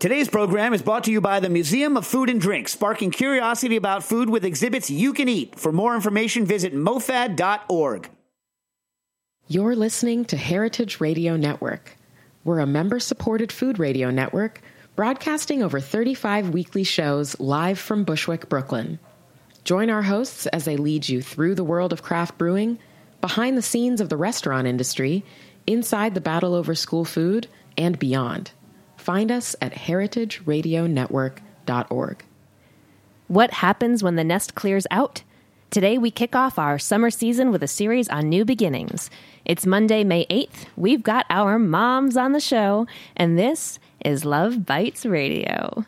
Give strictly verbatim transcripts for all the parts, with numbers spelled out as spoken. Today's program is brought to you by the Museum of Food and Drink, sparking curiosity about food with exhibits you can eat. For more information, visit mofad dot org. You're listening to Heritage Radio Network. We're a member-supported food radio network broadcasting over thirty-five weekly shows live from Bushwick, Brooklyn. Join our hosts as they lead you through the world of craft brewing, behind the scenes of the restaurant industry, inside the battle over school food, and beyond. Find us at heritage radio network dot org. What happens when the nest clears out? Today we kick off our summer season with a series on new beginnings. It's Monday, May eighth. We've got our moms on the show, and this is Love Bites Radio.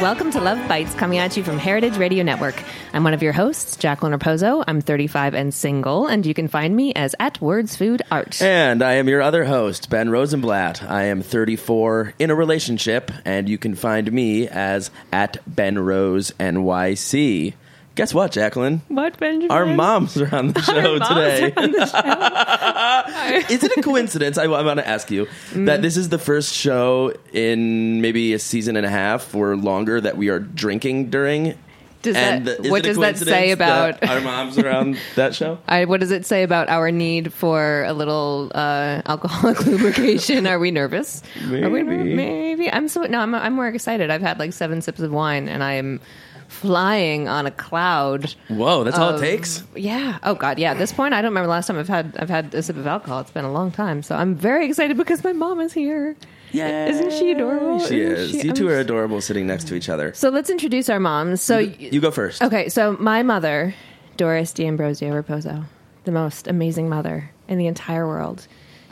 Welcome to Love Bites, coming at you from Heritage Radio Network. I'm one of your hosts, Jacqueline Raposo. I'm thirty-five and single, and you can find me as at WordsFoodArt. And I am your other host, Ben Rosenblatt. I am thirty-four in a relationship, and you can find me as at Ben Rose N Y C. Guess what, Jacqueline? What, Benjamin? Our moms are on the show today. Our moms are on the show. Is it a coincidence? I, I want to ask you mm. that this is the first show in maybe a season and a half or longer that we are drinking during. Does and that, is what it does that say about that our moms around that show? I, what does it say about our need for a little uh, alcoholic lubrication? Are we nervous? Maybe. Are we nervous? Maybe. I'm so no. I'm I'm more excited. I've had like seven sips of wine, and I'm flying on a cloud. Whoa, that's of, all it takes? Yeah. Oh God, yeah. At this point, I don't remember the last time I've had I've had a sip of alcohol. It's been a long time, so I'm very excited because my mom is here. Yeah, isn't she adorable? She isn't is. She, you I'm two are adorable, sitting next to each other. So let's introduce our moms. So you, you go first. Okay. So my mother, Doris D'Ambrosio Raposo, the most amazing mother in the entire world,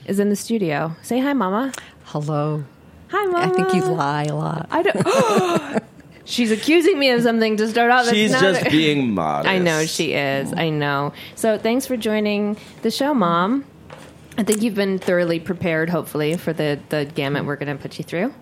is in the studio. Say hi, Mama. Hello. Hi, Mama. I think you lie a lot. I don't. She's accusing me of something to start off. She's just a, being modest. I know she is. I know. So thanks for joining the show, Mom. I think you've been thoroughly prepared, hopefully, for the, the gamut we're going to put you through.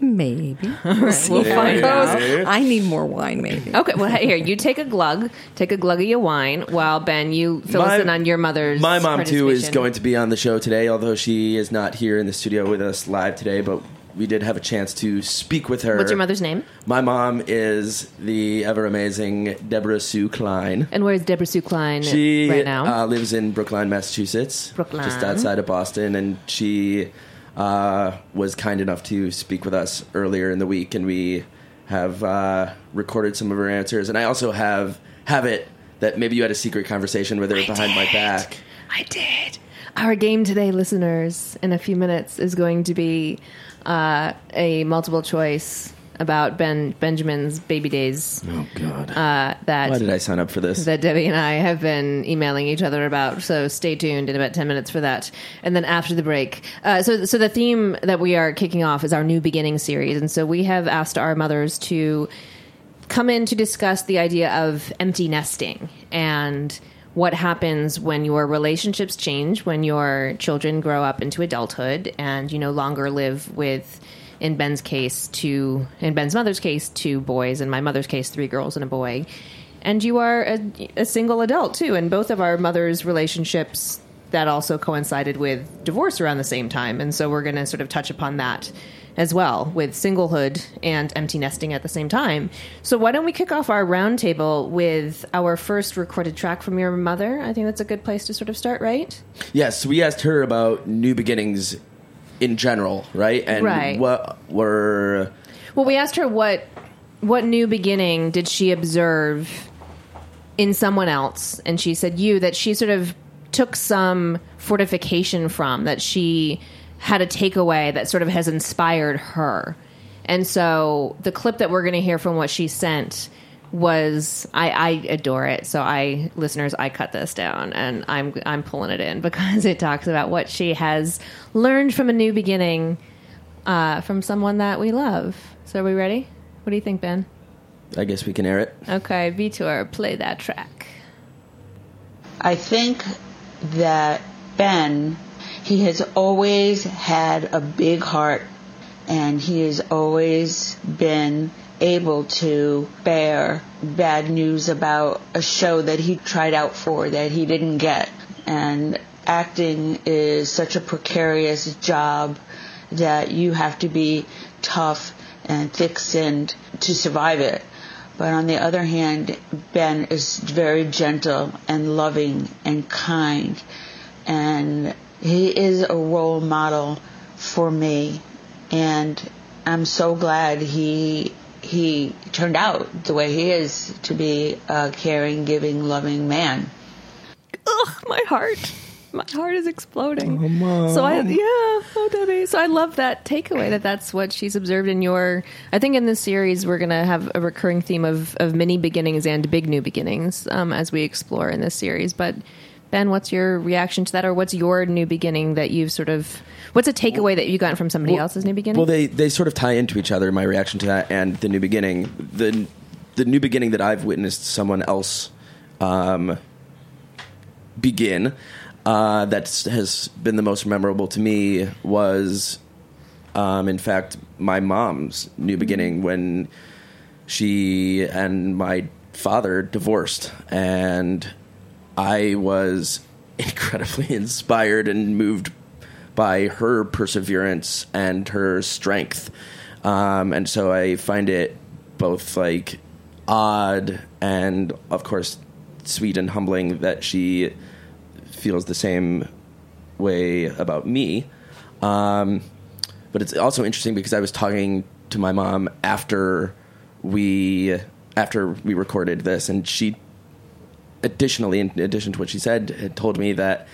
Maybe. All right, we'll find out. I need more wine, maybe. Okay, well, here, you take a glug. Take a glug of your wine while, Ben, you fill my, us in on your mother's My mom, too, is going to be on the show today, although she is not here in the studio with us live today, but we did have a chance to speak with her. What's your mother's name? My mom is the ever-amazing Deborah Sue Klein. And where is Deborah Sue Klein she, right now? She uh, lives in Brookline, Massachusetts. Brookline. Just outside of Boston. And she uh, was kind enough to speak with us earlier in the week. And we have uh, recorded some of her answers. And I also have, have it that maybe you had a secret conversation with her I behind did. my back. I did. Our game today, listeners, in a few minutes is going to be uh, a multiple choice about Ben Benjamin's baby days. Oh, God. Uh, that Why did I sign up for this? That Debbie and I have been emailing each other about, so stay tuned in about ten minutes for that. And then after the break. Uh, so, so the theme that we are kicking off is our New Beginning series. And so we have asked our mothers to come in to discuss the idea of empty nesting and what happens when your relationships change, when your children grow up into adulthood and you no longer live with, in Ben's case, two, in Ben's mother's case, two boys, in my mother's case, three girls and a boy. And you are a, a single adult, too. And both of our mother's relationships, that also coincided with divorce around the same time. And so we're going to sort of touch upon that as well, with singlehood and empty nesting at the same time. So why don't we kick off our roundtable with our first recorded track from your mother? I think that's a good place to sort of start, right? Yes, we asked her about new beginnings in general, right? And right. what were... Well, we asked her what what new beginning did she observe in someone else, and she said you, that she sort of took some fortification from, that she had a takeaway that sort of has inspired her. And so the clip that we're going to hear from what she sent was I, I adore it. So I listeners, I cut this down and I'm I'm pulling it in because it talks about what she has learned from a new beginning uh, from someone that we love. So are we ready? What do you think, Ben? I guess we can air it. Okay, Vitor, play that track. I think that Ben, he has always had a big heart, and he has always been able to bear bad news about a show that he tried out for that he didn't get. And acting is such a precarious job that you have to be tough and thick-skinned to survive it. But on the other hand, Ben is very gentle and loving and kind, and he is a role model for me, and I'm so glad he he turned out the way he is to be a caring, giving, loving man. Ugh, my heart. My heart is exploding. Oh, Mom. So I, yeah, oh, Debbie. So I love that takeaway that that's what she's observed in your, I think in this series, we're going to have a recurring theme of, of mini beginnings and big new beginnings um, as we explore in this series. But Ben, what's your reaction to that? Or what's your new beginning that you've sort of, what's a takeaway that you got from somebody well, else's new beginning? Well, they, they sort of tie into each other, my reaction to that and the new beginning. The, the new beginning that I've witnessed someone else um, begin Uh, that has been the most memorable to me was, um, in fact, my mom's new beginning when she and my father divorced. And I was incredibly inspired and moved by her perseverance and her strength. Um, and so I find it both, like, odd and, of course, sweet and humbling that she feels the same way about me. Um, but it's also interesting because I was talking to my mom after we after we recorded this, and she additionally, in addition to what she said, had told me that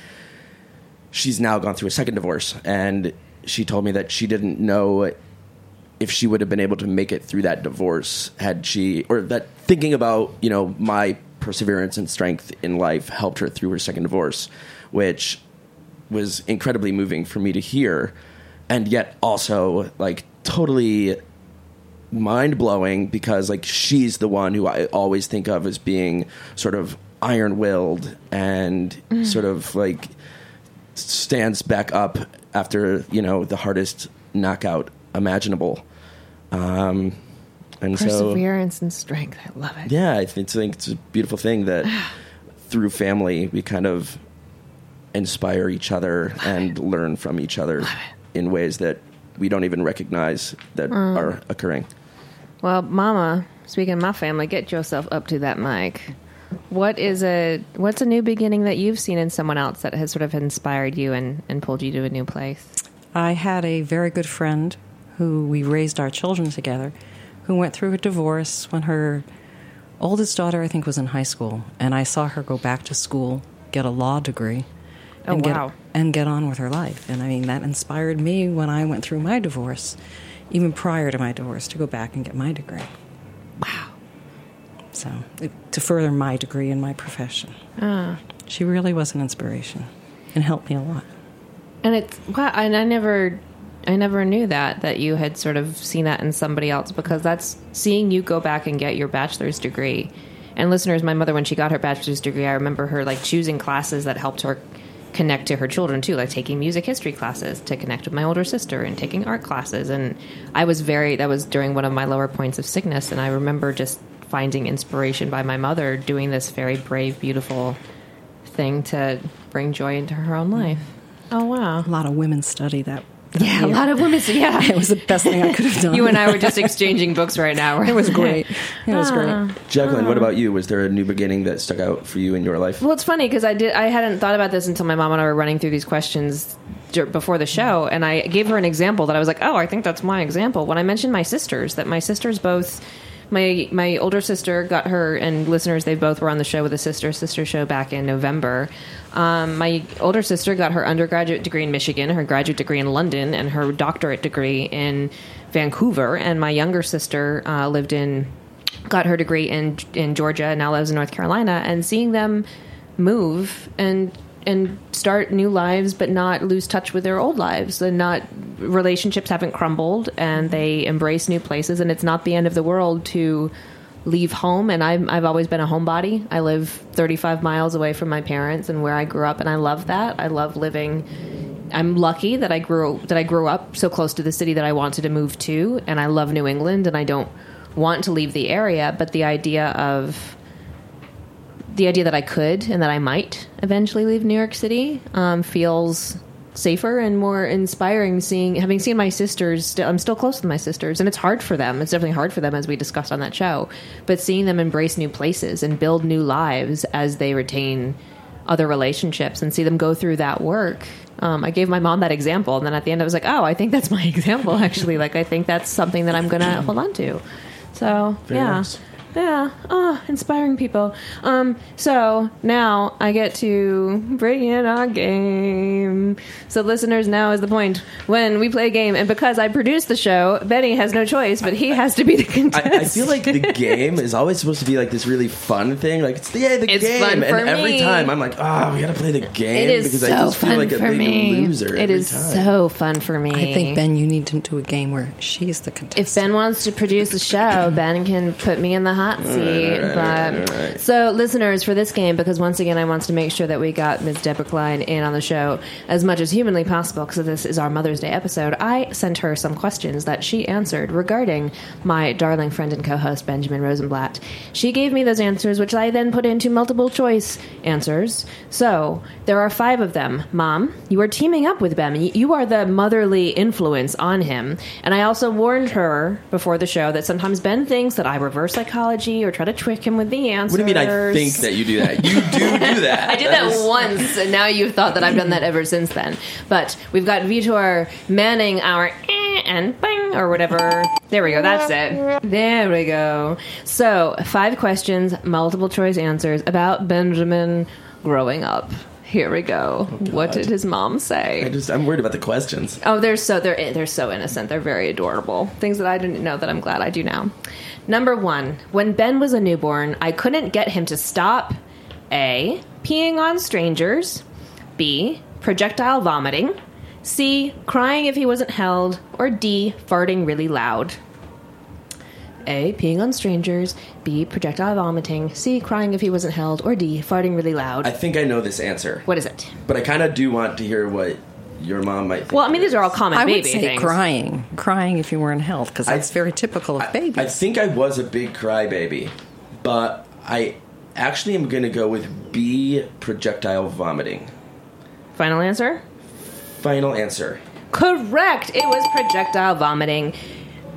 she's now gone through a second divorce, and she told me that she didn't know if she would have been able to make it through that divorce had she, or that thinking about, you know, my perseverance and strength in life helped her through her second divorce, which was incredibly moving for me to hear, and yet also, like, totally mind-blowing because, like, she's the one who I always think of as being sort of iron-willed and mm. sort of, like, stands back up after, you know, the hardest knockout imaginable. Um And Perseverance so, and strength. I love it. Yeah, I think it's a beautiful thing that through family we kind of inspire each other love and it. learn from each other in ways that we don't even recognize that mm. are occurring. Well, Mama, speaking of my family, get yourself up to that mic. What is a what's a new beginning that you've seen in someone else that has sort of inspired you and, and pulled you to a new place? I had a very good friend who we raised our children together, who went through a divorce when her oldest daughter, I think, was in high school. And I saw her go back to school, get a law degree, oh, and, wow. get, and get on with her life. And, I mean, that inspired me when I went through my divorce, even prior to my divorce, to go back and get my degree. Wow. So, it, to further my degree in my profession. Uh. She really was an inspiration and helped me a lot. And it's, wow, and I never... I never knew that, that you had sort of seen that in somebody else, because that's seeing you go back and get your bachelor's degree. And listeners, my mother, when she got her bachelor's degree, I remember her, like, choosing classes that helped her connect to her children, too, like taking music history classes to connect with my older sister and taking art classes. And I was very, that was during one of my lower points of sickness, and I remember just finding inspiration by my mother doing this very brave, beautiful thing to bring joy into her own life. Oh, wow. A lot of women study that. Yeah, year. A lot of women. So yeah, it was the best thing I could have done. You and I were just exchanging books right now. Right? It was great. It was uh, great. Jacqueline, uh, what about you? Was there a new beginning that stuck out for you in your life? Well, it's funny because I did. I hadn't thought about this until my mom and I were running through these questions before the show, and I gave her an example that I was like, "Oh, I think that's my example." When I mentioned my sisters, that my sisters both, my my older sister got her, and listeners, they both were on the show with a sister sister show back in November. Um, my older sister got her undergraduate degree in Michigan, her graduate degree in London, and her doctorate degree in Vancouver. And my younger sister uh, lived in got her degree in in Georgia and now lives in North Carolina, and seeing them move and and start new lives but not lose touch with their old lives, and not relationships haven't crumbled, and they embrace new places, and it's not the end of the world to leave home. And I've, I've always been a homebody. I live thirty-five miles away from my parents and where I grew up, and I love that. I love living. I'm lucky that I grew that I grew up so close to the city that I wanted to move to, and I love New England, and I don't want to leave the area, but the idea of the idea that I could and that I might eventually leave New York City um, feels safer and more inspiring. Seeing, having seen my sisters, st- I'm still close to my sisters, and it's hard for them. It's definitely hard for them, as we discussed on that show. But seeing them embrace new places and build new lives as they retain other relationships, and see them go through that work. Um, I gave my mom that example, and then at the end, I was like, "Oh, I think that's my example. Actually, like I think that's something that I'm going to hold on to." So Very yeah. Nice. Yeah. Oh, inspiring people. Um, so now I get to bring in our game. So listeners, now is the point when we play a game. And because I produce the show, Benny has no choice, but he I, has to be the contestant. I, I feel like the game is always supposed to be like this really fun thing. Like, it's the, yeah, the it's game. Fun for and every me. time I'm like, oh, we got to play the game. It is because so I just feel fun like a big me. loser. It is time. so fun for me. I think, Ben, you need to do a game where she's the contestant. If Ben wants to produce the show, Ben can put me in the hot seat. All right, but all right, all right. So listeners, for this game, because once again I want to make sure that we got Miz Deborah Klein in on the show as much as humanly possible, because this is our Mother's Day episode, I sent her some questions that she answered regarding my darling friend and co-host Benjamin Rosenblatt. She gave me those answers, which I then put into multiple choice answers. So there are five of them. Mom, you are teaming up with Ben. You are the motherly influence on him. And I also warned her before the show that sometimes Ben thinks that I reverse psychology or try to trick him with the answers. What do you mean I think that you do that? You do do that. I did that, that is... once, and now you've thought that I've done that ever since then. But we've got Vitor manning our eh and bang or whatever. There we go. That's it. There we go. So, five questions, multiple choice answers about Benjamin growing up. Here we go. Oh, what did his mom say? I just, I'm worried about the questions. Oh, they're so they're they're so innocent. They're very adorable. Things that I didn't know that I'm glad I do now. Number one, when Ben was a newborn, I couldn't get him to stop A, peeing on strangers, B, projectile vomiting, C, crying if he wasn't held, or D, farting really loud. A, peeing on strangers, B, projectile vomiting, C, crying if he wasn't held, or D, farting really loud. I think I know this answer. What is it? But I kind of do want to hear what your mom might think. Well, I mean, these are all common I baby things. I would say things. crying. Crying if you were in health, because that's I, very typical of I, babies. I think I was a big crybaby, but I actually am going to go with B, projectile vomiting. Final answer? Final answer. Correct! It was projectile vomiting.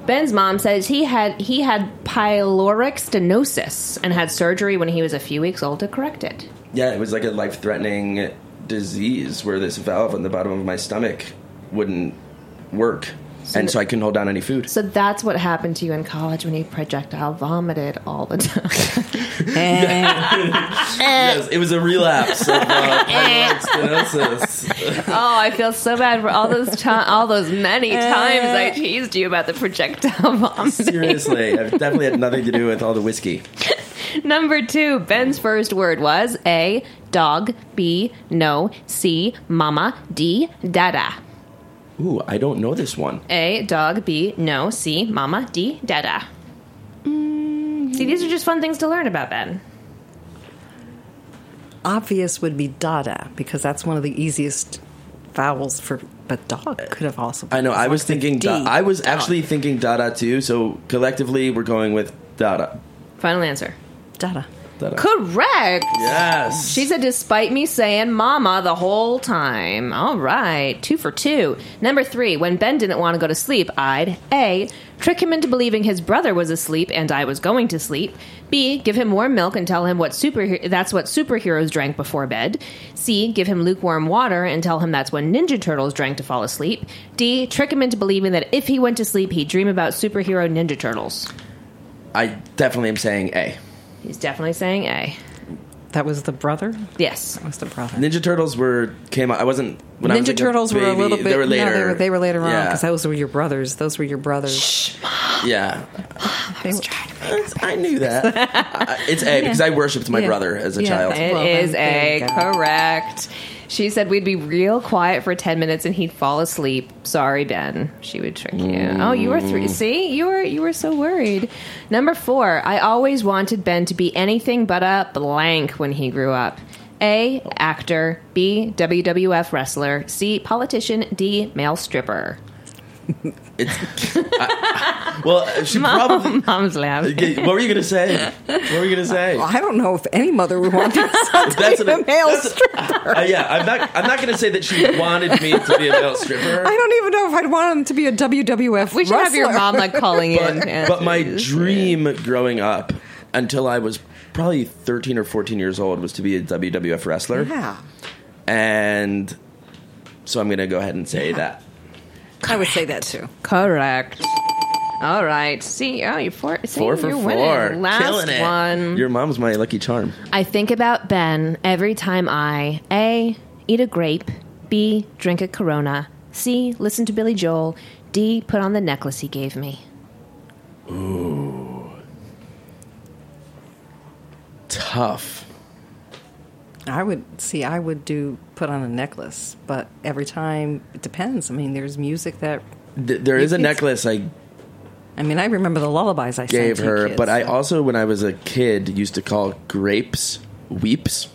Ben's mom says he had he had pyloric stenosis and had surgery when he was a few weeks old to correct it. Yeah, it was like a life-threatening disease where this valve on the bottom of my stomach wouldn't work, so and so I couldn't hold down any food. So that's what happened to you in college when you projectile vomited all the time. Yes, it was a relapse of uh, pyloric stenosis. Oh, I feel so bad for all those to- all those many times I teased you about the projectile vomiting. Seriously, I've definitely had nothing to do with all the whiskey. Number two, Ben's first word was A, dog, B, no, C, mama, D, dada. Ooh, I don't know this one. A, dog, B, no, C, mama, D, dada. Mm-hmm. See, these are just fun things to learn about Ben. Obvious would be dada, because that's one of the easiest vowels for, but dog could have also been. I know, I was thinking, D, da- I was dog. actually thinking dada too, so collectively we're going with dada. Final answer. Dada. Dada. Correct. Yes. She said, despite me saying mama the whole time. All right. Two for two. Number three, when Ben didn't want to go to sleep, I'd A, trick him into believing his brother was asleep and I was going to sleep. B, give him warm milk and tell him what super that's what superheroes drank before bed. C, give him lukewarm water and tell him that's what Ninja Turtles drank to fall asleep. D, trick him into believing that if he went to sleep, he'd dream about superhero Ninja Turtles. I definitely am saying A. He's definitely saying A. That was the brother? Yes. That was the brother. Ninja Turtles were, came out, I wasn't, when Ninja I was like Turtles a baby, were a little bit, they were later. No, they, were, they were later on, because yeah. those were your brothers. Those were your brothers. Shh, Mom. Yeah. Mom, I was they, trying to I knew that. It's A, because I worshipped my yeah. brother as a yeah. child. It well, is A, correct. She said we'd be real quiet for ten minutes and he'd fall asleep. Sorry, Ben. She would trick you. Mm. Oh, you were three. See? You were you were so worried. Number four, I always wanted Ben to be anything but a blank when he grew up. A, actor. B, W W F wrestler. C, politician. D, male stripper. It's, I, well, she Mom, probably. Mom's laughing. What were you gonna say? What were you gonna say? I don't know if any mother would want their son to that's be an, a male that's stripper. A, uh, yeah, I'm not. I'm not gonna say that she wanted me to be a male stripper. I don't even know if I'd want him to be a W W F. We should wrestler. Have your mom like calling but, in. But my dream growing up, until I was probably thirteen or fourteen years old, was to be a W W F wrestler. Yeah. And so I'm gonna go ahead and say yeah. that. Correct. I would say that too. Correct. All right. See, oh, you're four, see, four for you're four. Winning. Last Killing it. One. Your mom's my lucky charm. I think about Ben every time I A, eat a grape, B, drink a Corona, C, listen to Billy Joel, D, put on the necklace he gave me. Ooh, tough. I would see. I would do put on a necklace, but every time it depends. I mean, there's music that Th- there is a necklace. I. I mean, I remember the lullabies I gave sang to her, kids, but so. I also, when I was a kid, used to call grapes weeps,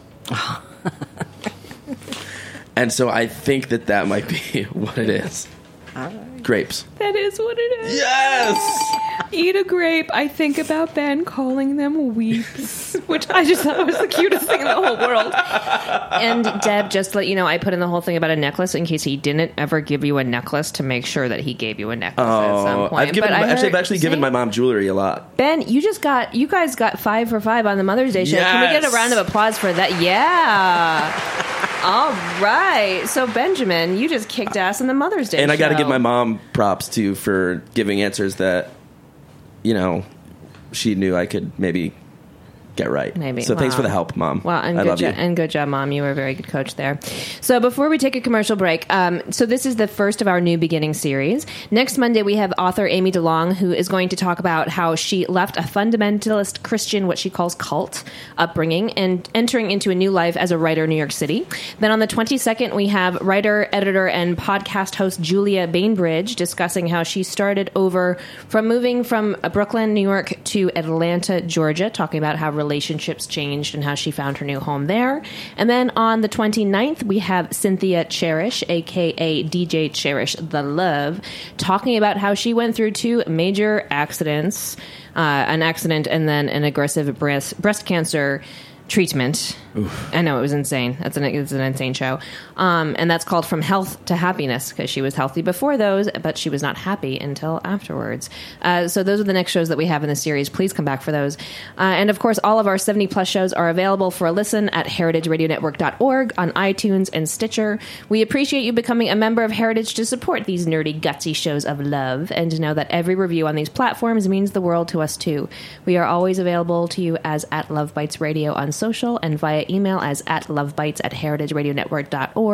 and so I think that that might be what it is. All right. Grapes. That is what it is. Yes! Eat a grape. I think about Ben calling them weeps, which I just thought was the cutest thing in the whole world. And Deb, just to let you know, I put in the whole thing about a necklace in case he didn't ever give you a necklace to make sure that he gave you a necklace oh, at some point. I've, given, but my, I heard, actually, I've actually see, given my mom jewelry a lot. Ben, you just got, you guys got five for five on the Mother's Day show. Yes. Can we get a round of applause for that? Yeah. All right. So, Benjamin, you just kicked ass in the Mother's Day show. And I got to give my mom props, too, for giving answers that, you know, she knew I could maybe get right. Maybe. So, wow. Thanks for the help, Mom. Wow. And I good love jo- you. And good job, Mom. You were a very good coach there. So, before we take a commercial break, um, so this is the first of our New Beginning series. Next Monday, we have author Amy DeLong, who is going to talk about how she left a fundamentalist Christian, what she calls cult, upbringing and entering into a new life as a writer in New York City. Then on the twenty-second, we have writer, editor, and podcast host Julia Bainbridge discussing how she started over from moving from Brooklyn, New York to Atlanta, Georgia, talking about how relationships changed and how she found her new home there. And then on the twenty-ninth, we have Cynthia Cherish, a k a. D J Cherish The Love, talking about how she went through two major accidents, uh, an accident and then an aggressive breast, breast cancer treatment. Oof. I know, it was insane. That's an, it's an insane show. Um, and that's called From Health to Happiness, because she was healthy before those, but she was not happy until afterwards. Uh, so those are the next shows that we have in the series. Please come back for those. Uh, and, of course, all of our seventy-plus shows are available for a listen at heritage radio network dot org, on iTunes and Stitcher. We appreciate you becoming a member of Heritage to support these nerdy, gutsy shows of love, and to know that every review on these platforms means the world to us, too. We are always available to you as at Love Bites Radio on social and via email as at love bites at heritage radio network dot org.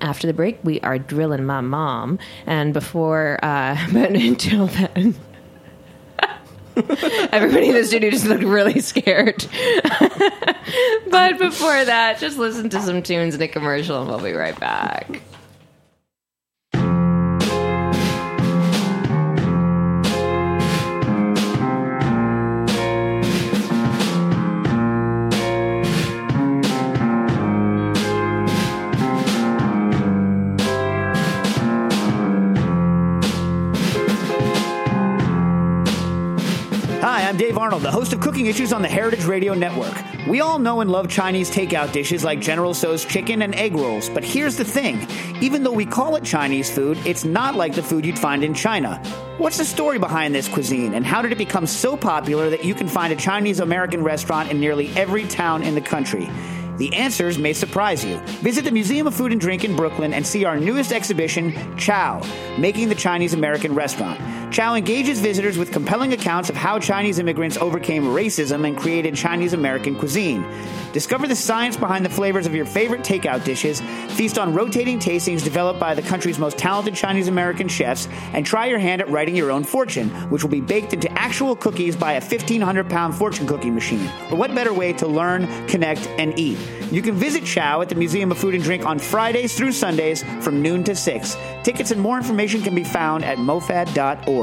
After the break, we are drilling my mom. And before, uh, but until then, everybody in the studio just looked really scared. But before that, just listen to some tunes and a commercial, and we'll be right back. I'm Dave Arnold, the host of Cooking Issues on the Heritage Radio Network. We all know and love Chinese takeout dishes like General Tso's chicken and egg rolls, but here's the thing. Even though we call it Chinese food, it's not like the food you'd find in China. What's the story behind this cuisine, and how did it become so popular that you can find a Chinese-American restaurant in nearly every town in the country? The answers may surprise you. Visit the Museum of Food and Drink in Brooklyn and see our newest exhibition, Chow, Making the Chinese American Restaurant. Chow engages visitors with compelling accounts of how Chinese immigrants overcame racism and created Chinese American cuisine. Discover the science behind the flavors of your favorite takeout dishes, feast on rotating tastings developed by the country's most talented Chinese American chefs, and try your hand at writing your own fortune, which will be baked into actual cookies by a fifteen hundred pound fortune cooking machine. But what better way to learn, connect, and eat? You can visit Chow at the Museum of Food and Drink on Fridays through Sundays from noon to six. Tickets and more information can be found at mofad dot org.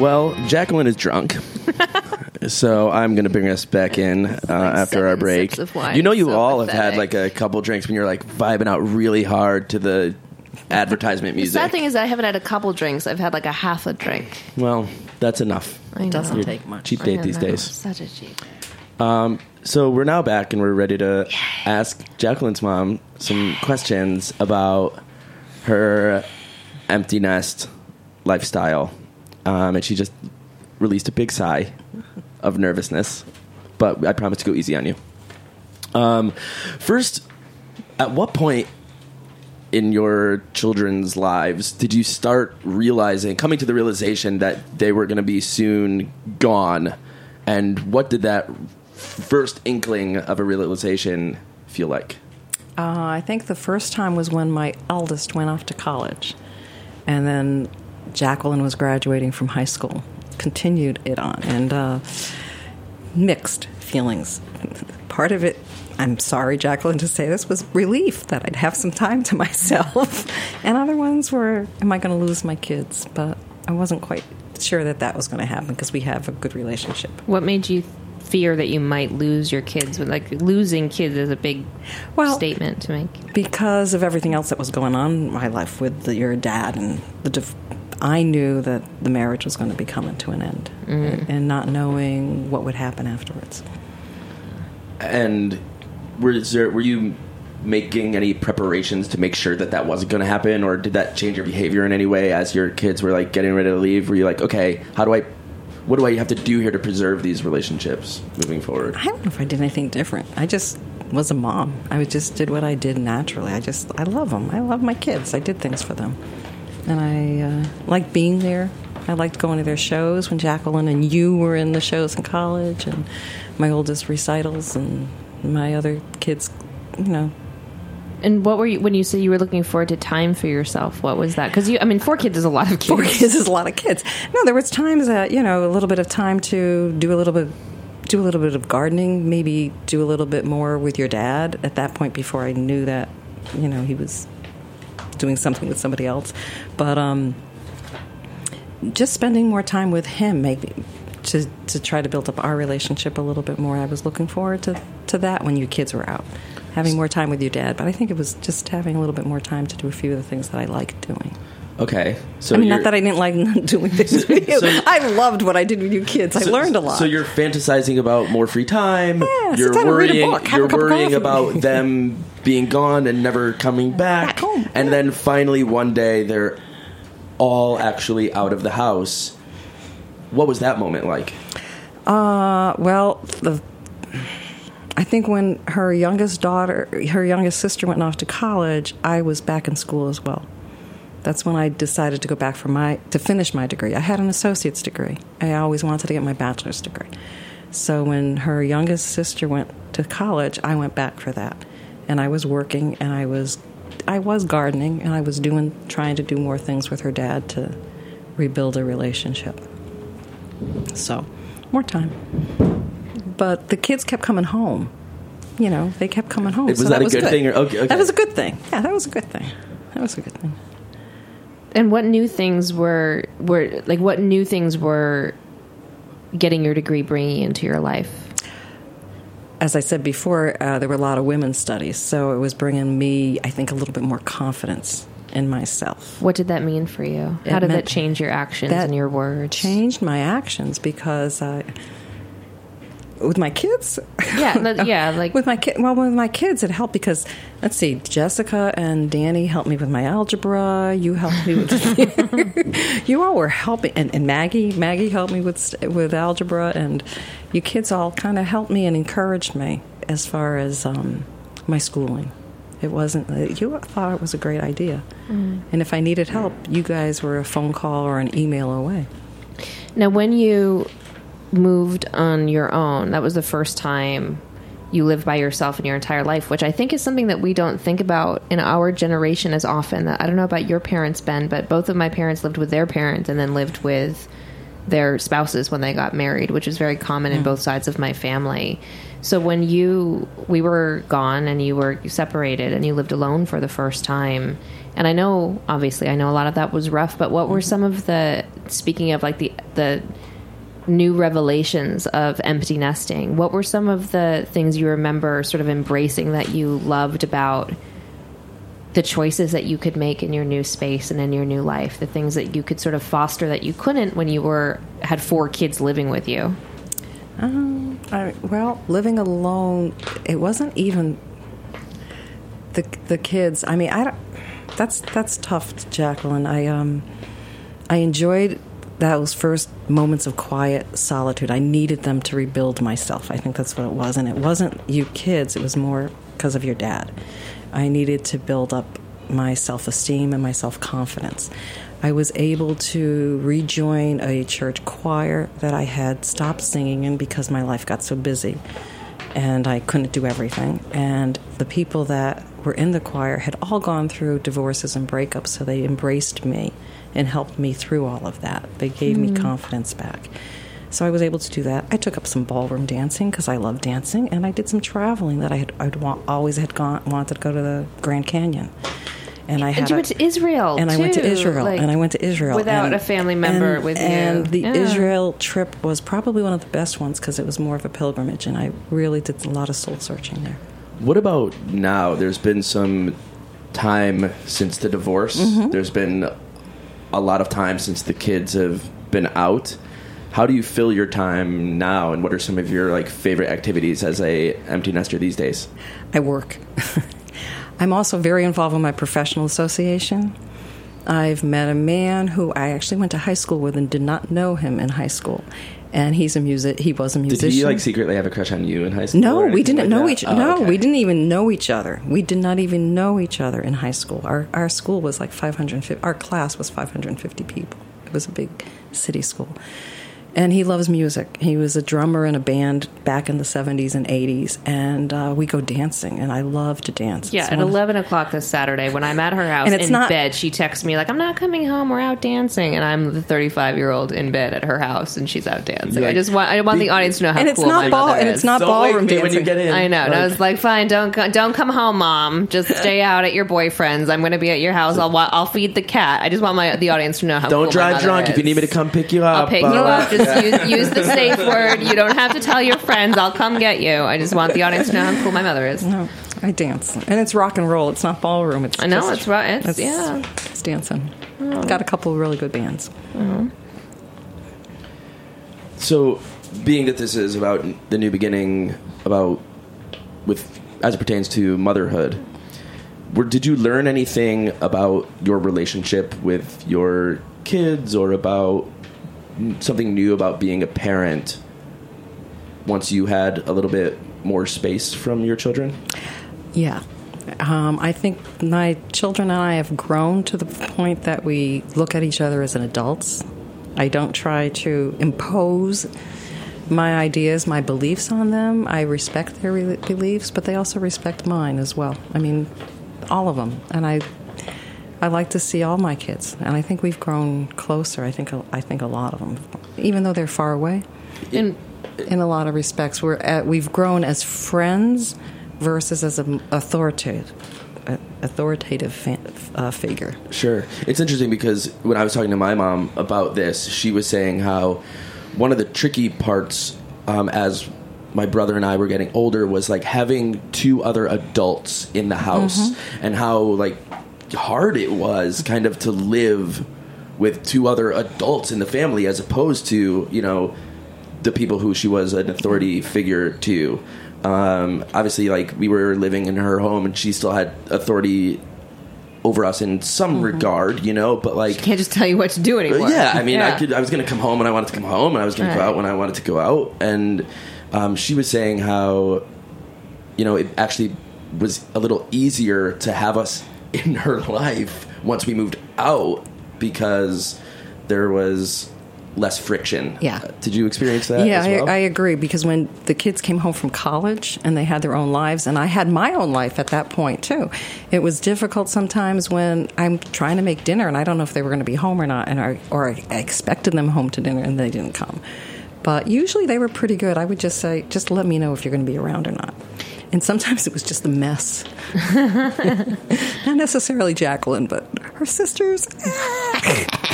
Well, Jacqueline is drunk. So I'm going to bring us back in uh, like after our break. Wine, you know, you so all pathetic. Have had like a couple drinks when you're like vibing out really hard to the advertisement music. The sad thing is I haven't had a couple drinks. I've had like a half a drink. Well, that's enough. It doesn't you're take much. Cheap date these know. Days. Such a cheap. Um, so we're now back and we're ready to Yay. Ask Jacqueline's mom some Yay. Questions about her empty nest lifestyle. Um, and she just released a big sigh of nervousness, but I promise to go easy on you. Um, first, at what point in your children's lives did you start realizing, coming to the realization that they were going to be soon gone? And what did that first inkling of a realization feel like? Uh, I think the first time was when my eldest went off to college. And then Jacqueline was graduating from high school. Continued it on, and uh, mixed feelings. Part of it, I'm sorry, Jacqueline, to say this, was relief that I'd have some time to myself. And other ones were, am I going to lose my kids? But I wasn't quite sure that that was going to happen because we have a good relationship. What made you fear that you might lose your kids? Like, losing kids is a big well, statement to make. Because of everything else that was going on in my life with the, your dad and the divorce. I knew that the marriage was going to be coming to an end, mm. and not knowing what would happen afterwards. And were, there, were you making any preparations to make sure that that wasn't going to happen, or did that change your behavior in any way as your kids were like getting ready to leave? Were you like, okay, how do I, what do I have to do here to preserve these relationships moving forward? I don't know if I did anything different. I just was a mom. I just did what I did naturally. I just, I love them. I love my kids. I did things for them. And I uh, liked being there. I liked going to their shows when Jacqueline and you were in the shows in college, and my oldest recitals, and my other kids, you know. And what were you, when you said you were looking forward to time for yourself, what was that? Because, I mean, four kids is a lot of kids. Four kids is a lot of kids. No, there was times that, you know, a little bit of time to do a little bit, do a little bit of gardening, maybe do a little bit more with your dad at that point before I knew that, you know, he was doing something with somebody else, but um, just spending more time with him, maybe to to try to build up our relationship a little bit more. I was looking forward to, to that when your kids were out, having more time with your dad. But I think it was just having a little bit more time to do a few of the things that I liked doing. Okay, so I mean, not that I didn't like doing things with you. So, I loved what I did with you kids. I so, learned a lot. So you're fantasizing about more free time. Yeah, you're worrying. Book, you're worrying about them being gone and never coming back, back home. And yeah. Then finally one day they're all actually out of the house. What was that moment like? Uh, well, the, I think when her youngest daughter, her youngest sister went off to college, I was back in school as well. That's when I decided to go back for my to finish my degree. I had an associate's degree. I always wanted to get my bachelor's degree. So when her youngest sister went to college, I went back for that. And I was working, and I was I was gardening, and I was doing trying to do more things with her dad to rebuild a relationship. So, more time. But the kids kept coming home. You know, they kept coming home. Was so that, that a was good, good thing? Or, okay, okay. That was a good thing. Yeah, that was a good thing. That was a good thing. And what new things were were like? What new things were getting your degree bringing into your life? As I said before, uh, there were a lot of women's studies, so it was bringing me, I think, a little bit more confidence and myself. What did that mean for you? How it did that change your actions and your words? Changed my actions because I, with my kids. Yeah, the, yeah, like with my ki- well, with my kids it helped because let's see, Jessica and Danny helped me with my algebra. You helped me with you all were helping, and, and Maggie, Maggie helped me with with algebra, and you kids all kind of helped me and encouraged me as far as um, my schooling. It wasn't, you thought it was a great idea. Mm. And if I needed help, you guys were a phone call or an email away. Now, when you moved on your own, that was the first time you lived by yourself in your entire life, which I think is something that we don't think about in our generation as often. I don't know about your parents, Ben, but both of my parents lived with their parents and then lived with their spouses when they got married, which is very common mm. in both sides of my family. So when you, we were gone and you were separated and you lived alone for the first time, and I know, obviously, I know a lot of that was rough, but what were some of the, speaking of like the the new revelations of empty nesting, what were some of the things you remember sort of embracing that you loved about the choices that you could make in your new space and in your new life, the things that you could sort of foster that you couldn't when you were, had four kids living with you? Um, I, well, living alone, it wasn't even the the kids. I mean, I don't, that's that's tough, Jacqueline. I um, I enjoyed those first moments of quiet solitude. I needed them to rebuild myself. I think that's what it was, and it wasn't you kids. It was more because of your dad. I needed to build up my self-esteem and my self-confidence. I was able to rejoin a church choir that I had stopped singing in because my life got so busy and I couldn't do everything. And the people that were in the choir had all gone through divorces and breakups, so they embraced me and helped me through all of that. They gave mm-hmm. me confidence back. So I was able to do that. I took up some ballroom dancing because I love dancing, and I did some traveling that I had I'd want, always had gone, wanted to go to the Grand Canyon. And I had and you a, went to Israel, and too. I went to Israel, like, and I went to Israel without and, a family member and, with you. And the yeah. Israel trip was probably one of the best ones because it was more of a pilgrimage, and I really did a lot of soul searching there. What about now? There's been some time since the divorce. Mm-hmm. There's been a lot of time since the kids have been out. How do you fill your time now, and what are some of your like favorite activities as a empty nester these days? I work. I'm also very involved in my professional association. I've met a man who I actually went to high school with and did not know him in high school. And he's a music. He was a musician. Did he like secretly have a crush on you in high school? No, we didn't like know that? each. Oh, no, okay. we didn't even know each other. We did not even know each other in high school. Our our school was like five hundred fifty. Our class was five hundred fifty people. It was a big city school. And he loves music. He was a drummer in a band back in the seventies and eighties. And uh, we go dancing, and I love to dance. Yeah, it's at eleven o'clock this Saturday, when I'm at her house in not, bed, she texts me, like, I'm not coming home, we're out dancing. And I'm the thirty-five-year-old in bed at her house, and she's out dancing. Like, I just want I want the, the audience to know how cool my ball, mother is. And it's not don't ballroom dancing. When you get in. I know. Like, and I was like, fine, don't, go, don't come home, Mom. Just stay out at your boyfriend's. I'm going to be at your house. I'll I'll feed the cat. I just want my the audience to know how don't cool my mother is. Don't drive drunk. If you need me to come pick you up, I'll pick uh, you up. Just use, use the safe word. You don't have to tell your friends. I'll come get you. I just want the audience to know how cool my mother is. No, I dance. And it's rock and roll. It's not ballroom. It's I know. Just, it's rock. It's, it's, yeah. It's dancing. Oh. Got a couple of really good bands. Mm-hmm. So, being that this is about the new beginning, about with as it pertains to motherhood, where, did you learn anything about your relationship with your kids or about something new about being a parent once you had a little bit more space from your children? Yeah. Um, I think my children and I have grown to the point that we look at each other as an adults. I don't try to impose my ideas, my beliefs on them. I respect their re- beliefs, but they also respect mine as well. I mean, all of them. And I... I like to see all my kids, and I think we've grown closer. I think I think a lot of them, even though they're far away. In in a lot of respects, we're at, we've grown as friends versus as an authoritative authoritative fan, uh, figure. Sure, it's interesting because when I was talking to my mom about this, she was saying how one of the tricky parts um, as my brother and I were getting older was like having two other adults in the house, mm-hmm. and how like hard it was kind of to live with two other adults in the family as opposed to, you know, the people who she was an authority figure to. Um, obviously, like, we were living in her home and she still had authority over us in some mm-hmm. regard, you know, but like... She can't just tell you what to do anymore. Yeah, I mean, yeah. I could. I was going to come home when I wanted to come home, and I was going right. to go out when I wanted to go out, and um, she was saying how, you know, it actually was a little easier to have us in her life once we moved out because there was less friction. Yeah. Uh, did you experience that yeah, as well? Yeah, I, I agree, because when the kids came home from college and they had their own lives, and I had my own life at that point, too, it was difficult sometimes when I'm trying to make dinner, and I don't know if they were going to be home or not, and I, or I expected them home to dinner, and they didn't come. But usually they were pretty good. I would just say, just let me know if you're going to be around or not. And sometimes it was just a mess. Not necessarily Jacqueline, but her sisters.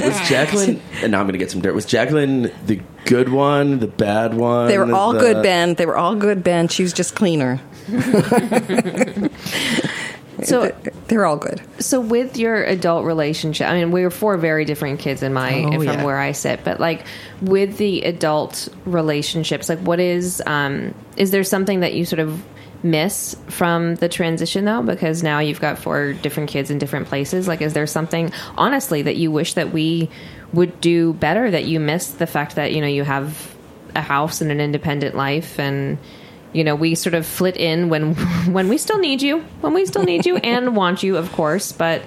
Was Jacqueline, and now I'm going to get some dirt. Was Jacqueline the good one, the bad one? They were all the... good, Ben. They were all good, Ben. She was just cleaner. So they're all good. So with your adult relationship, I mean, we were four very different kids in my oh, from yeah. where I sit, but like with the adult relationships, like what is um, is there something that you sort of miss from the transition, though, because now you've got four different kids in different places? Like, is there something honestly that you wish that we would do better, that you miss the fact that, you know, you have a house and an independent life, and, you know, we sort of flit in when when we still need you, when we still need you and want you, of course, but,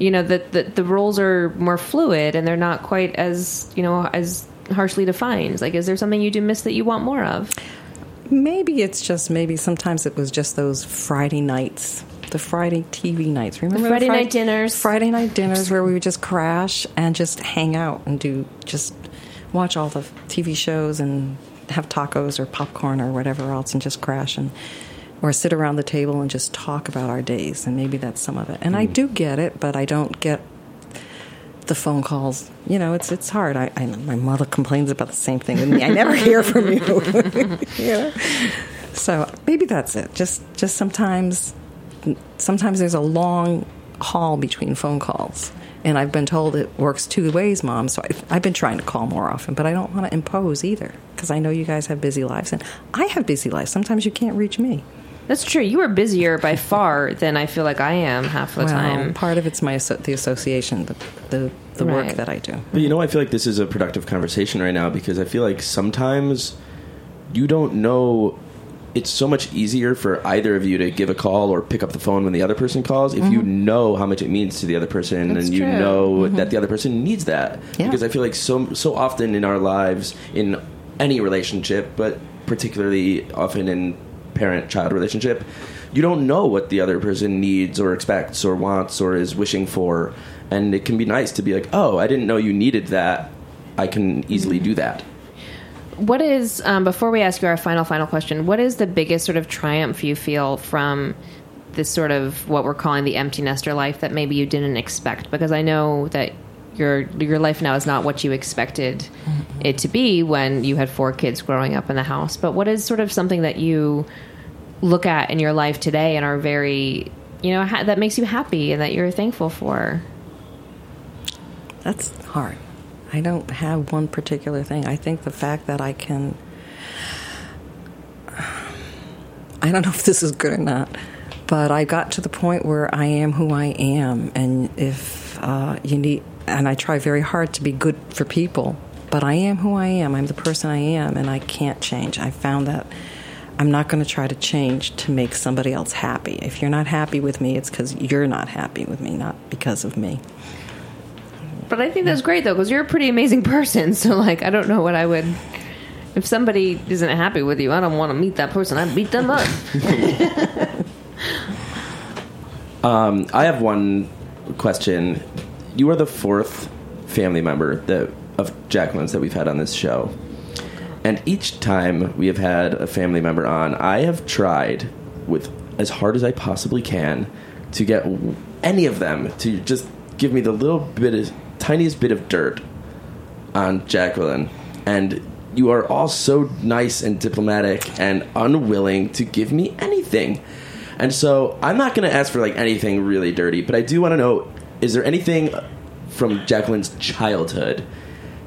you know, that the, the roles are more fluid and they're not quite as, you know, as harshly defined. Like, is there something you do miss that you want more of? Maybe it's just, maybe sometimes it was just those Friday nights, the Friday T V nights. Remember the Friday, the Friday night dinners? Friday night dinners where we would just crash and just hang out and do, just watch all the T V shows and have tacos or popcorn or whatever else and just crash and, or sit around the table and just talk about our days. And maybe that's some of it. And mm. I do get it, but I don't get the phone calls. You know, it's it's hard. I, I my mother complains about the same thing with me. I never hear from you. You know? So maybe that's it. Just just sometimes, sometimes there's a long haul between phone calls, and I've been told it works two ways, Mom. So I've, I've been trying to call more often, but I don't want to impose either, because I know you guys have busy lives, and I have busy lives. Sometimes you can't reach me. That's true. You are busier by far than I feel like I am half the well, time. Part of it's my the association, the the, the right. work that I do. But, you know, I feel like this is a productive conversation right now, because I feel like sometimes you don't know. It's so much easier for either of you to give a call or pick up the phone when the other person calls if mm-hmm. you know how much it means to the other person. That's and you true. Know mm-hmm. that the other person needs that. Yeah. Because I feel like so so often in our lives, in any relationship, but particularly often in parent-child relationship, you don't know what the other person needs or expects or wants or is wishing for, and it can be nice to be like, oh, I didn't know you needed that. I can easily do that. What is, um, before we ask you our final, final question, what is the biggest sort of triumph you feel from this sort of what we're calling the empty nester life that maybe you didn't expect? Because I know that your your life now is not what you expected it to be when you had four kids growing up in the house. But what is sort of something that you look at in your life today and are very, you know, ha- that makes you happy and that you're thankful for? That's hard. I don't have one particular thing. I think the fact that I can, I don't know if this is good or not, but I got to the point where I am who I am. And if uh, you need, and I try very hard to be good for people, but I am who I am. I'm the person I am, and I can't change. I found that I'm not going to try to change to make somebody else happy. If you're not happy with me, it's because you're not happy with me, not because of me. But I think that's great, though, because you're a pretty amazing person. So, like, I don't know what I would... If somebody isn't happy with you, I don't want to meet that person. I'd beat them up. um, I have one question. You are the fourth family member that of Jacqueline's that we've had on this show. And each time we have had a family member on, I have tried with as hard as I possibly can to get any of them to just give me the little bit of, tiniest bit of dirt on Jacqueline. And you are all so nice and diplomatic and unwilling to give me anything. And so I'm not going to ask for like anything really dirty, but I do want to know, is there anything from Jacqueline's childhood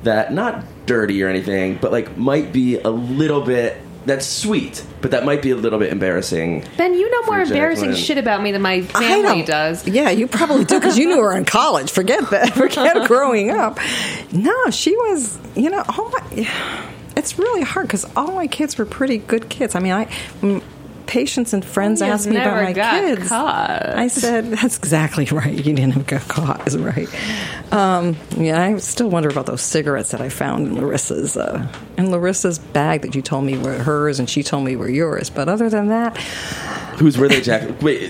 that, not dirty or anything, but like might be a little bit, that's sweet, but that might be a little bit embarrassing? Ben, you know more embarrassing Jacqueline. shit about me than my family does. Yeah, you probably do, because you knew her in college. Forget that. Forget growing up. No, she was, you know, all my, it's really hard, because all my kids were pretty good kids. I mean, I... Mm, patients and friends asked me about my kids. Caught. I said, that's exactly right. You didn't get caught, is right. Um, yeah, I still wonder about those cigarettes that I found in Larissa's uh, in Larissa's bag that you told me were hers and she told me were yours. But other than that, whose were they, Jack? Wait,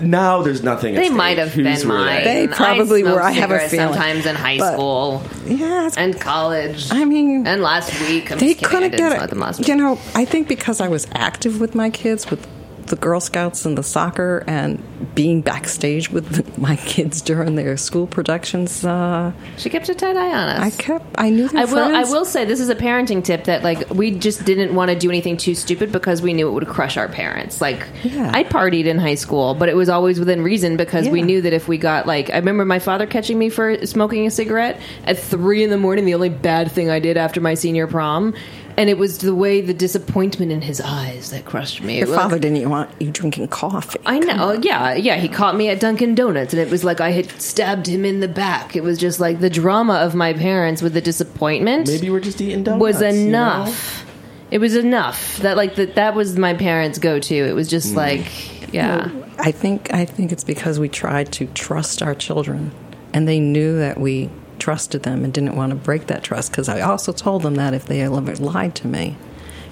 now there's nothing. They might have whose been mine. They, they probably I were. I have a feeling sometimes in high but, school, yeah, and college. I mean, and last week I'm they just kidding, couldn't I didn't get it. Them last week. You know, I think because I was active with my kids, with the Girl Scouts and the soccer and being backstage with my kids during their school productions. Uh, she kept a tight eye on us. I kept, I knew their I friends. Will, I will say, this is a parenting tip that, like, we just didn't want to do anything too stupid because we knew it would crush our parents. Like, yeah. I partied in high school, but it was always within reason because yeah. we knew that if we got, like, I remember my father catching me for smoking a cigarette at three in the morning, the only bad thing I did after my senior prom. And it was the way, the disappointment in his eyes that crushed me. Your like, father didn't even want you drinking coffee. I know. Yeah. Yeah. He caught me at Dunkin' Donuts, and it was like I had stabbed him in the back. It was just like the drama of my parents with the disappointment. Maybe we're just eating donuts. Was enough. You know? It was enough. That like that, that was my parents' go-to. It was just mm. like, yeah. You know, I think I think it's because we tried to trust our children, and they knew that we trusted them and didn't want to break that trust, because I also told them that if they ever lied to me,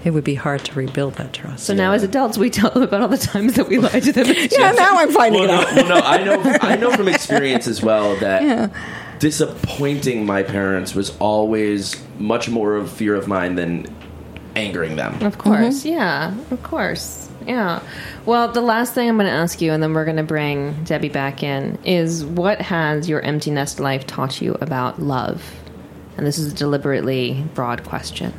it would be hard to rebuild that trust. So yeah. now as adults, we tell them about all the times that we lied to them. yeah, now I'm finding well, it out. No, well, no, I know, I know from experience as well that yeah. disappointing my parents was always much more of fear of mine than angering them. Of course, mm-hmm. yeah, of course, yeah. Well, the last thing I'm going to ask you, and then we're going to bring Debbie back in, is what has your empty nest life taught you about love? And this is a deliberately broad question.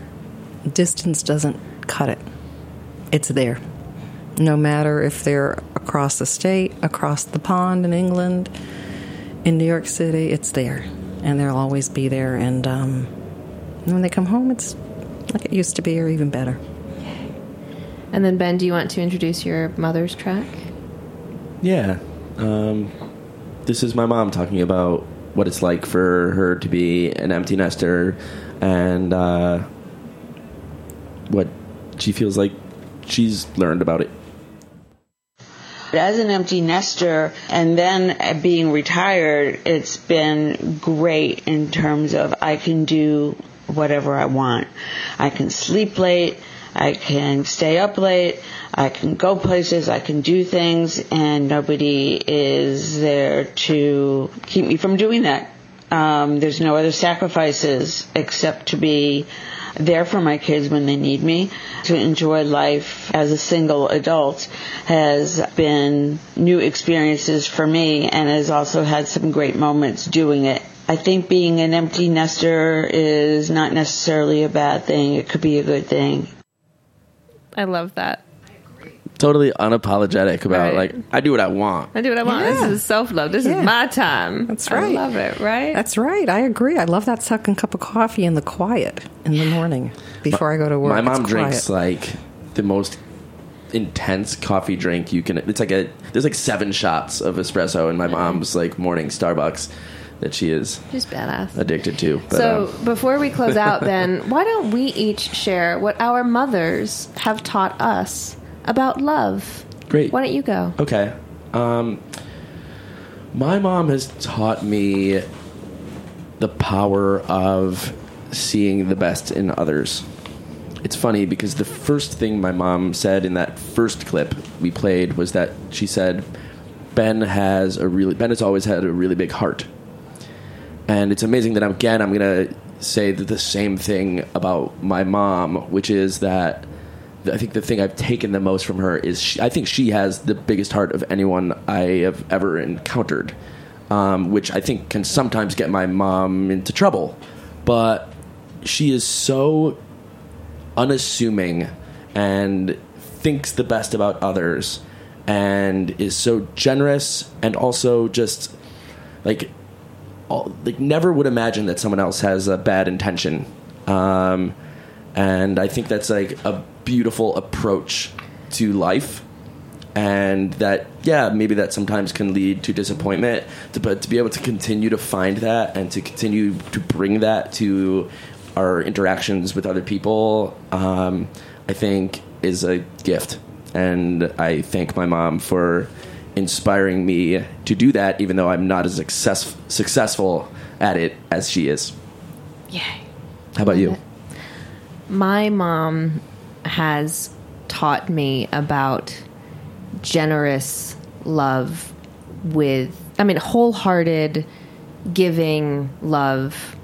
Distance doesn't cut it. It's there. No matter if they're across the state, across the pond in England, in New York City, it's there. And they'll always be there. And um, when they come home, it's like it used to be, or even better. And then, Ben, do you want to introduce your mother's track? Yeah. Um, this is my mom talking about what it's like for her to be an empty nester, and uh, what she feels like she's learned about it. As an empty nester and then being retired, it's been great in terms of I can do whatever I want. I can sleep late. I can stay up late, I can go places, I can do things, and nobody is there to keep me from doing that. Um, there's no other sacrifices except to be there for my kids when they need me. To enjoy life as a single adult has been new experiences for me, and has also had some great moments doing it. I think being an empty nester is not necessarily a bad thing. It could be a good thing. I love that. Totally unapologetic about, right. like, I do what I want. I do what I want. Yeah. This is self-love. This yeah. is my time. That's right. I love it, right? That's right. I agree. I love that second cup of coffee in the quiet in the morning before my, I go to work. My mom it's drinks, quiet. like, the most intense coffee drink you can. It's like a, there's like seven shots of espresso in my mom's, like, morning Starbucks that she is she's badass addicted to. But, so um, before we close out, Ben, why don't we each share what our mothers have taught us about love? Great. Why don't you go? Okay. Um, my mom has taught me the power of seeing the best in others. It's funny because the first thing my mom said in that first clip we played was that she said, Ben has a really, Ben has always had a really big heart. And it's amazing that, again, I'm going to say the same thing about my mom, which is that I think the thing I've taken the most from her is she, I think she has the biggest heart of anyone I have ever encountered, um, which I think can sometimes get my mom into trouble. But she is so unassuming and thinks the best about others. and is so generous, and also just like all, like never would imagine that someone else has a bad intention. Um, and I think that's like a beautiful approach to life. And that, yeah, maybe that sometimes can lead to disappointment, to, but to be able to continue to find that and to continue to bring that to our interactions with other people, um, I think is a gift. And I thank my mom for inspiring me to do that, even though I'm not as success- successful at it as she is. Yay. How about you? My mom has taught me about generous love with, I mean, wholehearted giving love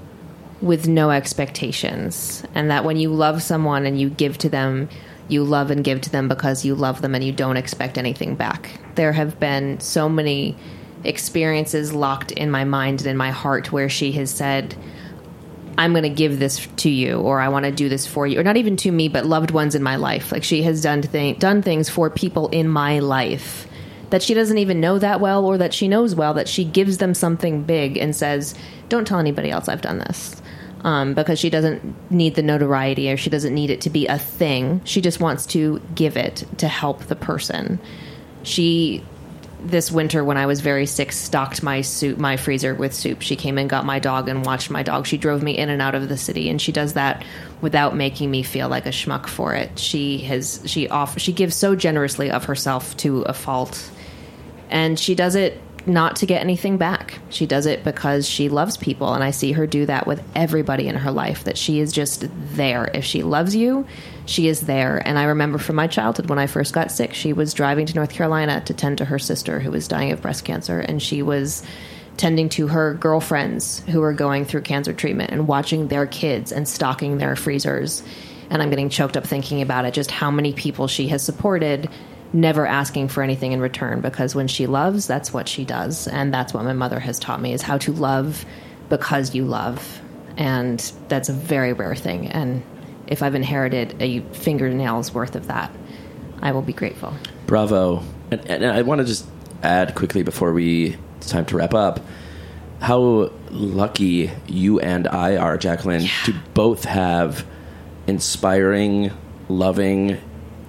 with no expectations. And that when you love someone and you give to them, you love and give to them because you love them and you don't expect anything back. There have been so many experiences locked in my mind and in my heart where she has said, I'm going to give this to you, or I want to do this for you, or not even to me, but loved ones in my life. Like she has done th- done things for people in my life that she doesn't even know that well, or that she knows well, that she gives them something big and says, don't tell anybody else I've done this. Um, because she doesn't need the notoriety, or she doesn't need it to be a thing. She just wants to give it to help the person. She, this winter when I was very sick, stocked my soup, my freezer with soup. She came and got my dog and watched my dog. She drove me in and out of the city, and she does that without making me feel like a schmuck for it. She has, she off, she gives so generously of herself to a fault, and she does it not to get anything back. She does it because she loves people, and I see her do that with everybody in her life, that she is just there. If she loves you, she is there. And I remember from my childhood when I first got sick, she was driving to North Carolina to tend to her sister who was dying of breast cancer, and she was tending to her girlfriends who were going through cancer treatment and watching their kids and stocking their freezers. And I'm getting choked up thinking about it, just how many people she has supported, never asking for anything in return, because when she loves, that's what she does. And that's what my mother has taught me, is how to love because you love. And that's a very rare thing. And if I've inherited a fingernail's worth of that, I will be grateful. Bravo. And, and I want to just add quickly before we, it's time to wrap up, how lucky you and I are, Jacqueline, yeah. to both have inspiring, loving,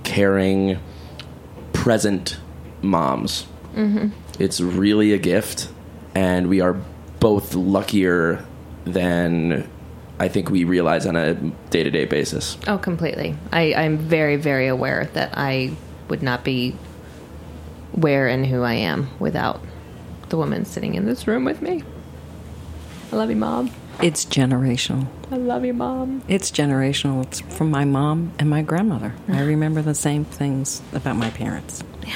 caring, present moms. Mm-hmm. It's really a gift, and we are both luckier than I think we realize on a day-to-day basis. Oh, completely. I, I'm very, very aware that I would not be where and who I am without the woman sitting in this room with me. I love you, Mom. It's generational. I love you, Mom. It's generational. It's from my mom and my grandmother. I remember the same things about my parents. Yeah.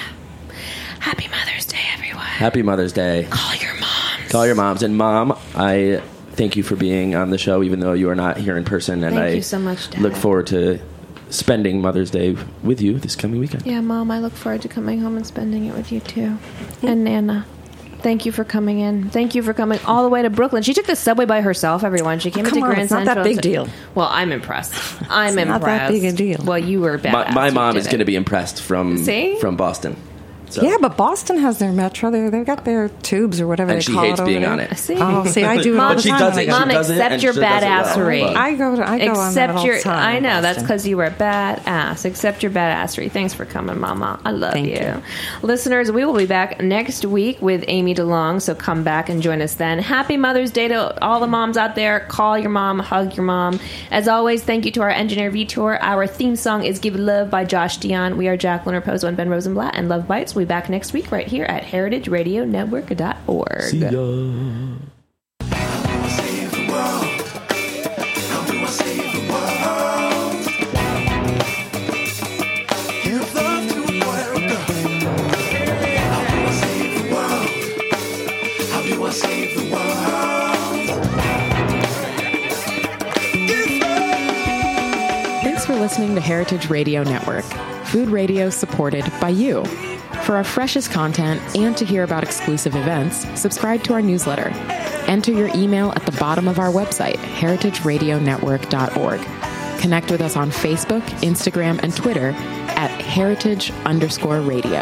Happy Mother's Day, everyone. Happy Mother's Day. Call your moms. Call your moms. And, Mom, I thank you for being on the show, even though you are not here in person. And thank I you so much, Dad. Look forward to spending Mother's Day with you this coming weekend. Yeah, Mom, I look forward to coming home and spending it with you, too. And Nana. Thank you for coming in. Thank you for coming all the way to Brooklyn. She took the subway by herself, everyone. She came oh, into on, Grand Central. It's not Central that big deal. Well, I'm impressed. I'm it's impressed. Not that big a deal. Well, you were badass. My, my mom is going to be impressed from See? from Boston. So. Yeah, but Boston has their metro. They're, they've got their tubes or whatever and they call it. And she hates being there. on it. See? Oh, see, I do it all the time. But she does it. Mom, she does accept it, your badassery. Well, I go, to, I go on that all the time. I know. That's because you were a badass. Accept your badassery. Thanks for coming, Mama. I love you. you. Listeners, we will be back next week with Amy DeLong, so come back and join us then. Happy Mother's Day to all the moms out there. Call your mom. Hug your mom. As always, thank you to our engineer, Vitor. Our theme song is Give Love by Josh Dion. We are Jacqueline Raposo and Ben Rosenblatt, and Love Bites. We'll be back next week right here at heritage radio network dot org. See ya. Thanks for listening to Heritage Radio Network, food radio supported by you. For our freshest content and to hear about exclusive events, subscribe to our newsletter. Enter your email at the bottom of our website, heritage radio network dot org. Connect with us on Facebook, Instagram, and Twitter at heritage underscore radio.